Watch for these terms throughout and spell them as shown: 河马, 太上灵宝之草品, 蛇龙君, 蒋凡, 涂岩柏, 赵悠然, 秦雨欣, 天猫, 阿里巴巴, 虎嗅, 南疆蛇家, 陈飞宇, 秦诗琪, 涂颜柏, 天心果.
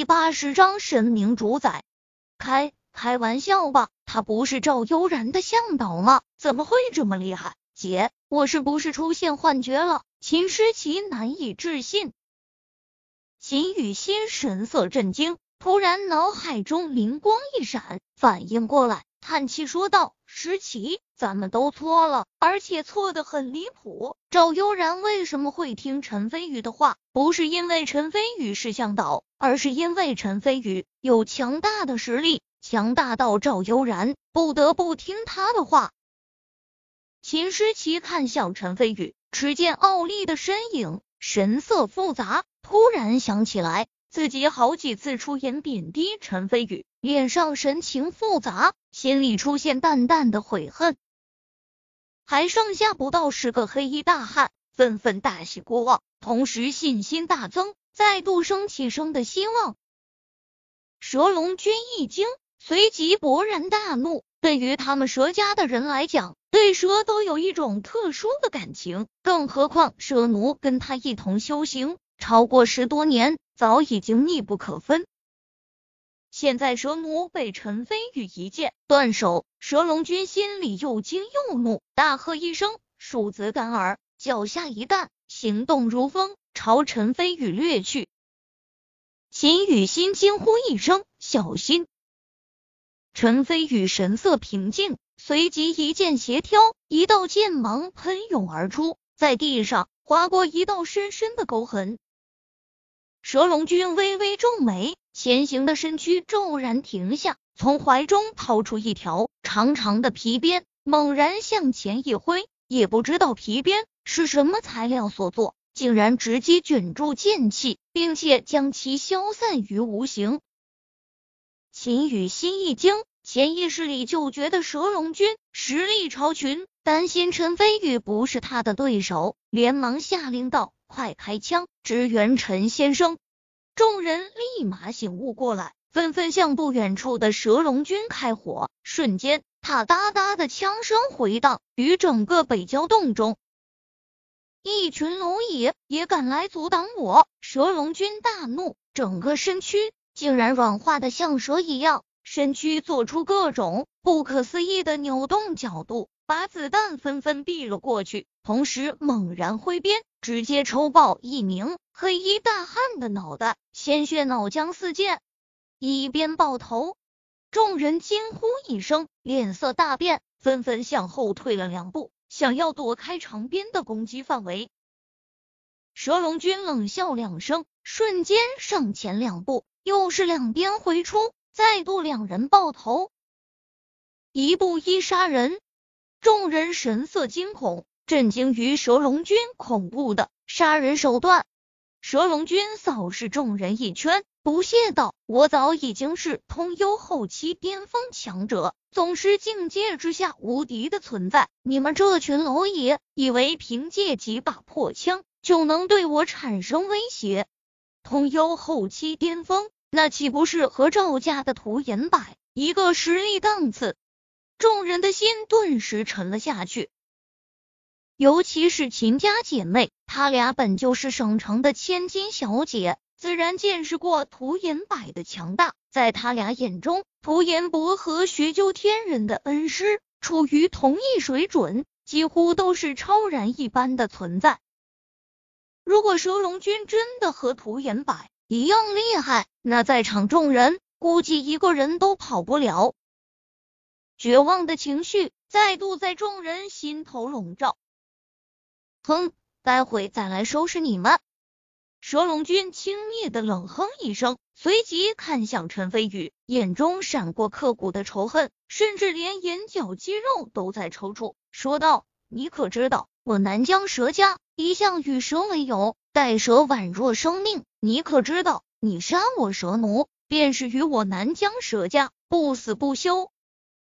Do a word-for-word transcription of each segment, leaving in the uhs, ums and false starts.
第八十章神明主宰。开开玩笑吧，他不是赵悠然的向导吗？怎么会这么厉害？姐，我是不是出现幻觉了？秦诗琪难以置信。秦雨欣神色震惊，突然脑海中灵光一闪，反应过来，叹气说道：诗琪，咱们都错了，而且错得很离谱。赵悠然为什么会听陈飞宇的话？不是因为陈飞宇是向导，而是因为陈飞宇有强大的实力，强大到赵悠然不得不听他的话。秦诗琪看向陈飞宇，只见傲立的身影，神色复杂，突然想起来自己好几次出言贬低陈飞宇，脸上神情复杂，心里出现淡淡的悔恨。还剩下不到十个黑衣大汉纷纷大喜过望，同时信心大增，再度升起生的希望。蛇龙君一惊，随即勃然大怒。对于他们蛇家的人来讲，对蛇都有一种特殊的感情，更何况蛇奴跟他一同修行超过十多年，早已经密不可分。现在蛇奴被陈飞宇一剑断手，蛇龙君心里又惊又怒，大喝一声，鼠子赶耳，脚下一弹，行动如风，朝陈飞宇掠去。秦雨欣惊呼一声：小心！陈飞宇神色平静，随即一剑斜挑，一道剑芒喷涌而出，在地上划过一道深深的沟痕。蛇龙君微微皱眉，前行的身躯骤然停下，从怀中掏出一条长长的皮鞭，猛然向前一挥，也不知道皮鞭是什么材料所做，竟然直接卷住剑气，并且将其消散于无形。秦雨欣一惊，潜意识里就觉得蛇龙君实力超群，担心陈飞宇不是他的对手，连忙下令道：快开枪，支援陈先生。众人立马醒悟过来，纷纷向不远处的蛇龙君开火，瞬间踏哒哒的枪声回荡于整个北郊洞中。一群蝼蚁也敢来阻挡我！蛇龙君大怒，整个身躯竟然软化的像蛇一样，身躯做出各种不可思议的扭动角度，把子弹纷纷避了过去，同时猛然挥鞭，直接抽爆一名黑衣大汉的脑袋，鲜血脑浆四溅，一鞭爆头。众人惊呼一声，脸色大变，纷纷向后退了两步，想要躲开长鞭的攻击范围。蛇龙君冷笑两声，瞬间上前两步，又是两鞭回出，再度两人爆头，一步一杀人。众人神色惊恐，震惊于蛇龙君恐怖的杀人手段。蛇龙君扫视众人一圈，不屑道：我早已经是通幽后期巅峰强者，总是境界之下无敌的存在，你们这群蝼蚁以为凭借几把破枪就能对我产生威胁？通幽后期巅峰，那岂不是和赵家的涂颜柏一个实力档次？众人的心顿时沉了下去，尤其是秦家姐妹，她俩本就是省城的千金小姐，自然见识过涂颜柏的强大。在她俩眼中，涂颜柏和学究天人的恩师处于同一水准，几乎都是超然一般的存在。如果蛇龙君真的和涂颜柏一样厉害，那在场众人估计一个人都跑不了。绝望的情绪再度在众人心头笼罩。哼，待会再来收拾你们！蛇龙君轻蔑的冷哼一声，随即看向陈飞宇，眼中闪过刻骨的仇恨，甚至连眼角肌肉都在抽搐，说道：你可知道，我南疆蛇家一向与蛇为友，待蛇宛若生命，你可知道，你杀我蛇奴，便是与我南疆蛇家不死不休。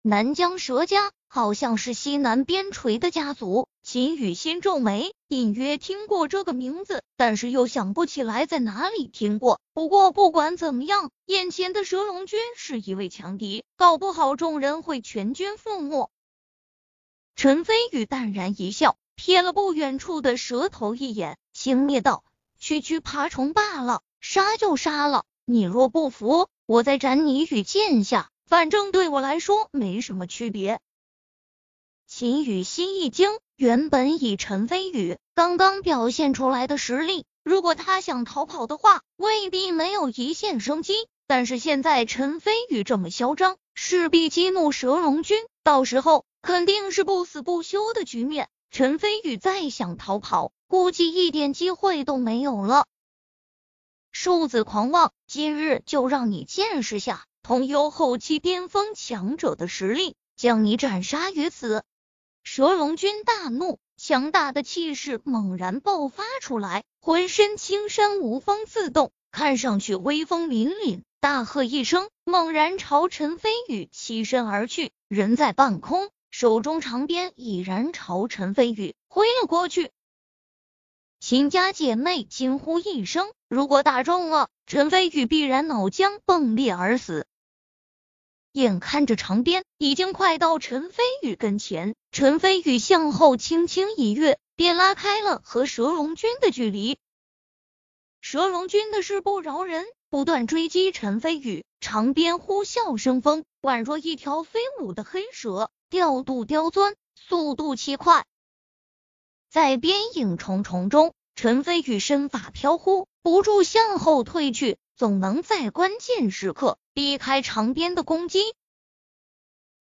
南疆蛇家好像是西南边陲的家族，秦雨欣皱眉，隐约听过这个名字，但是又想不起来在哪里听过。不过不管怎么样，眼前的蛇龙君是一位强敌，搞不好众人会全军覆没。陈飞宇淡然一笑，瞥了不远处的蛇头一眼，轻蔑道：区区爬虫罢了，杀就杀了，你若不服，我再斩你与剑下，反正对我来说没什么区别。”秦雨欣一惊，原本以陈飞宇刚刚表现出来的实力，如果他想逃跑的话，未必没有一线生机。但是现在陈飞宇这么嚣张，势必激怒蛇龙君，到时候肯定是不死不休的局面。陈飞宇再想逃跑，估计一点机会都没有了。数字狂妄，今日就让你见识下同幽后期巅峰强者的实力，将你斩杀于此。蛇龙君大怒，强大的气势猛然爆发出来，浑身青山无风自动，看上去威风凛凛，大喝一声，猛然朝陈飞宇欺身而去，人在半空，手中长鞭已然朝陈飞宇挥了过去。秦家姐妹惊呼一声，如果打中了，陈飞宇必然脑浆迸裂而死。眼看着长鞭已经快到陈飞宇跟前，陈飞宇向后轻轻一跃，便拉开了和蛇龙君的距离。蛇龙君的势不饶人，不断追击陈飞宇，长鞭呼啸生风，宛若一条飞舞的黑蛇，调度刁钻，速度奇快。在鞭影重重中，陈飞宇身法飘忽，不住向后退去，总能在关键时刻避开长鞭的攻击。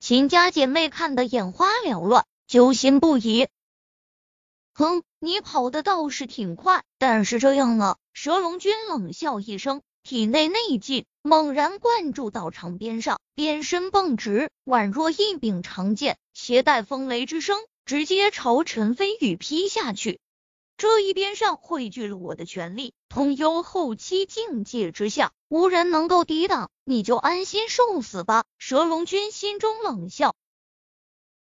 秦家姐妹看得眼花缭乱，揪心不已。哼，你跑的倒是挺快，但是这样了。蛇龙君冷笑一声，体内内劲猛然灌注到长鞭上，鞭身蹦直，宛若一柄长剑，携带风雷之声，直接朝陈飞宇劈下去。这一鞭上汇聚了我的全力，通幽后期境界之下，无人能够抵挡，你就安心受死吧。蛇龙君心中冷笑，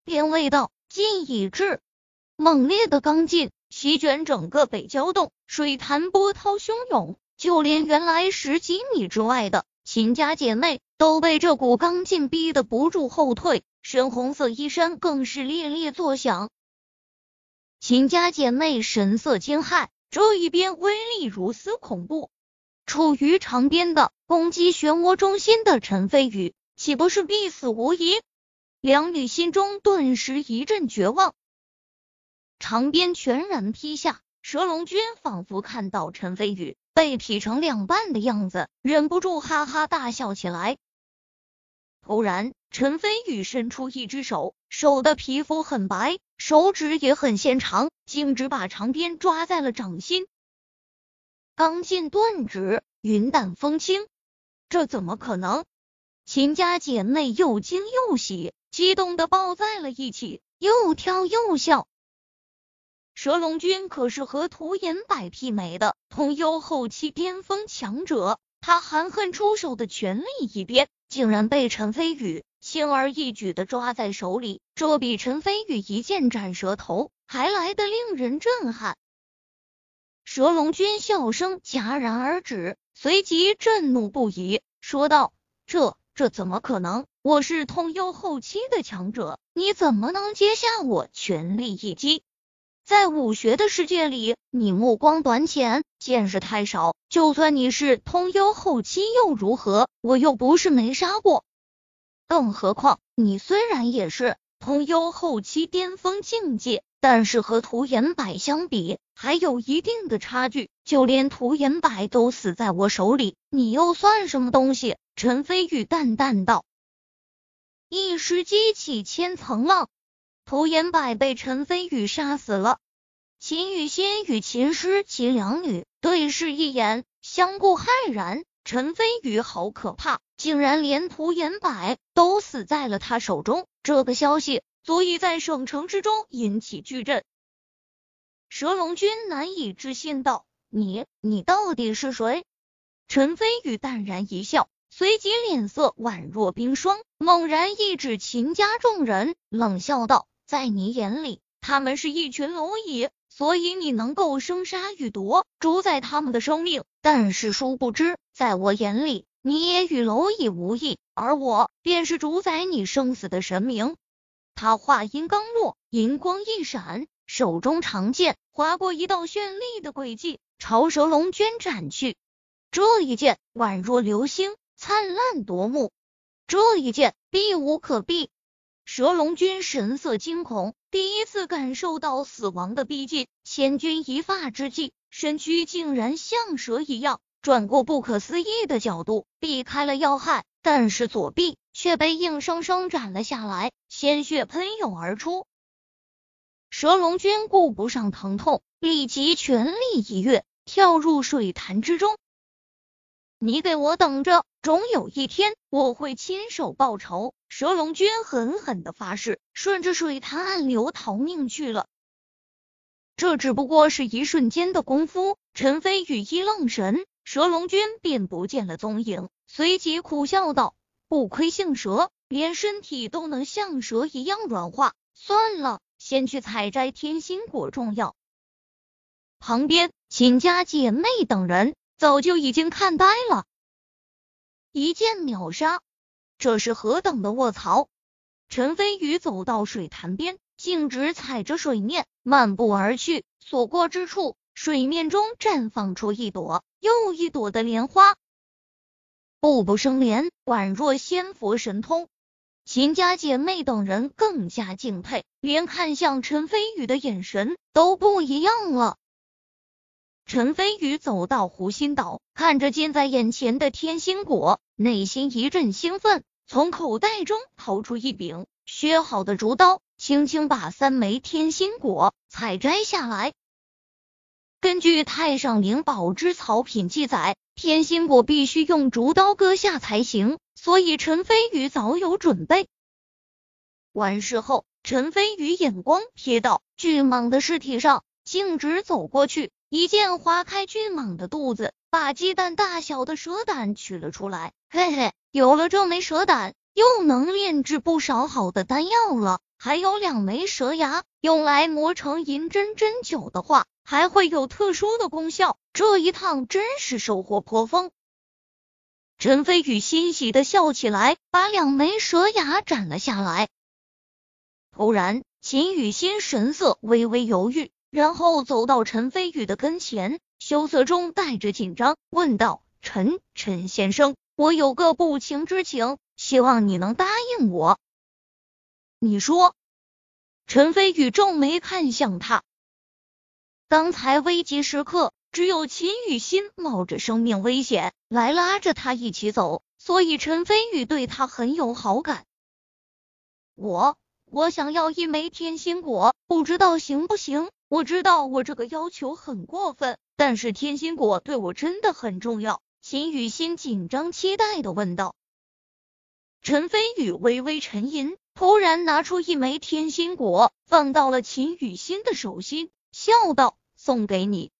鞭未到，劲已至，猛烈的刚劲席卷整个北郊洞，水潭波涛汹涌，就连原来十几米之外的秦家姐妹都被这股刚劲逼得不住后退，深红色衣衫更是猎猎作响。秦家姐妹神色惊骇，这一鞭威力如此恐怖，处于长鞭的攻击漩涡中心的陈飞宇岂不是必死无疑？两女心中顿时一阵绝望。长鞭全然劈下，蛇龙君仿佛看到陈飞宇被劈成两半的样子，忍不住哈哈大笑起来。突然，陈飞宇伸出一只手，手的皮肤很白，手指也很纤长，径直把长鞭抓在了掌心。刚劲顿止，云淡风轻。这怎么可能？秦家姐妹又惊又喜，激动地抱在了一起，又跳又笑。蛇龙君可是和涂岩柏媲美的通幽后期巅峰强者，他含恨出手的全力一鞭，竟然被陈飞宇轻而易举地抓在手里，这比陈飞宇一剑斩蛇头还来得令人震撼。蛇龙君笑声戛然而止，随即震怒不已，说道：“这这怎么可能？我是通幽后期的强者，你怎么能接下我全力一击？在武学的世界里，你目光短浅，见识太少，就算你是通幽后期又如何？我又不是没杀过。更何况，你虽然也是通幽后期巅峰境界，但是和涂岩柏相比，还有一定的差距。就连涂岩柏都死在我手里，你又算什么东西？”陈飞宇淡淡道。一时激起千层浪。涂岩柏被陈飞宇杀死了。秦雨欣与秦诗琪两女对视一眼，相顾骇然，陈飞宇好可怕，竟然连涂岩柏都死在了他手中，这个消息足以在省城之中引起巨震。蛇龙君难以置信道：“你你到底是谁？”陈飞宇淡然一笑，随即脸色宛若冰霜，猛然一指秦家众人，冷笑道：“在你眼里，他们是一群蝼蚁，所以你能够生杀予夺，主宰他们的生命。但是殊不知，在我眼里，你也与蝼蚁无异，而我便是主宰你生死的神明。”他话音刚落，银光一闪，手中长剑划过一道绚丽的轨迹，朝蛇龙君斩去。这一剑宛若流星，灿烂夺目。这一剑避无可避。蛇龙君神色惊恐，第一次感受到死亡的逼近。千钧一发之际，身躯竟然像蛇一样转过不可思议的角度，避开了要害，但是左臂却被硬生生斩了下来，鲜血喷涌而出。蛇龙君顾不上疼痛，立即全力一跃，跳入水潭之中。你给我等着，总有一天我会亲手报仇！蛇龙君狠狠地发誓，顺着水潭暗流逃命去了。这只不过是一瞬间的功夫，陈飞宇一愣神，蛇龙君便不见了踪影，随即苦笑道：不亏姓蛇，连身体都能像蛇一样软化，算了，先去采摘天心果重要。旁边秦家姐妹等人早就已经看呆了，一剑秒杀，这是何等的卧槽！陈飞宇走到水潭边，径直踩着水面漫步而去，所过之处，水面中绽放出一朵又一朵的莲花，步步生莲，宛若仙佛神通。秦家姐妹等人更加敬佩，连看向陈飞宇的眼神都不一样了。陈飞宇走到湖心岛，看着近在眼前的天心果，内心一阵兴奋，从口袋中掏出一柄削好的竹刀，轻轻把三枚天心果采摘下来。根据太上灵宝之草品记载，天心果必须用竹刀割下才行，所以陈飞宇早有准备。完事后，陈飞宇眼光瞥到巨蟒的尸体上，径直走过去，一剑划开巨蟒的肚子，把鸡蛋大小的蛇胆取了出来。嘿嘿，有了这枚蛇胆，又能炼制不少好的丹药了，还有两枚蛇牙，用来磨成银针针灸的话，还会有特殊的功效，这一趟真是收获颇丰。陈飞宇欣喜地笑起来，把两枚蛇牙斩了下来。突然，秦雨欣神色微微犹豫，然后走到陈飞宇的跟前，羞涩中带着紧张，问道：陈陈先生，我有个不情之请，希望你能答应我。你说。陈飞宇皱眉看向他，刚才危急时刻，只有秦雨欣冒着生命危险来拉着他一起走，所以陈飞宇对他很有好感。我我想要一枚天心果，不知道行不行？我知道我这个要求很过分，但是天心果对我真的很重要。秦雨欣紧张期待地问道。陈飞宇微微沉吟，突然拿出一枚天心果，放到了秦雨欣的手心，笑道：送给你。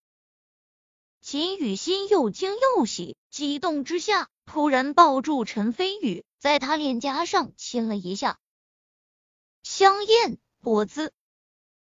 秦雨欣又惊又喜，激动之下突然抱住陈飞宇，在他脸颊上亲了一下。香艳多姿，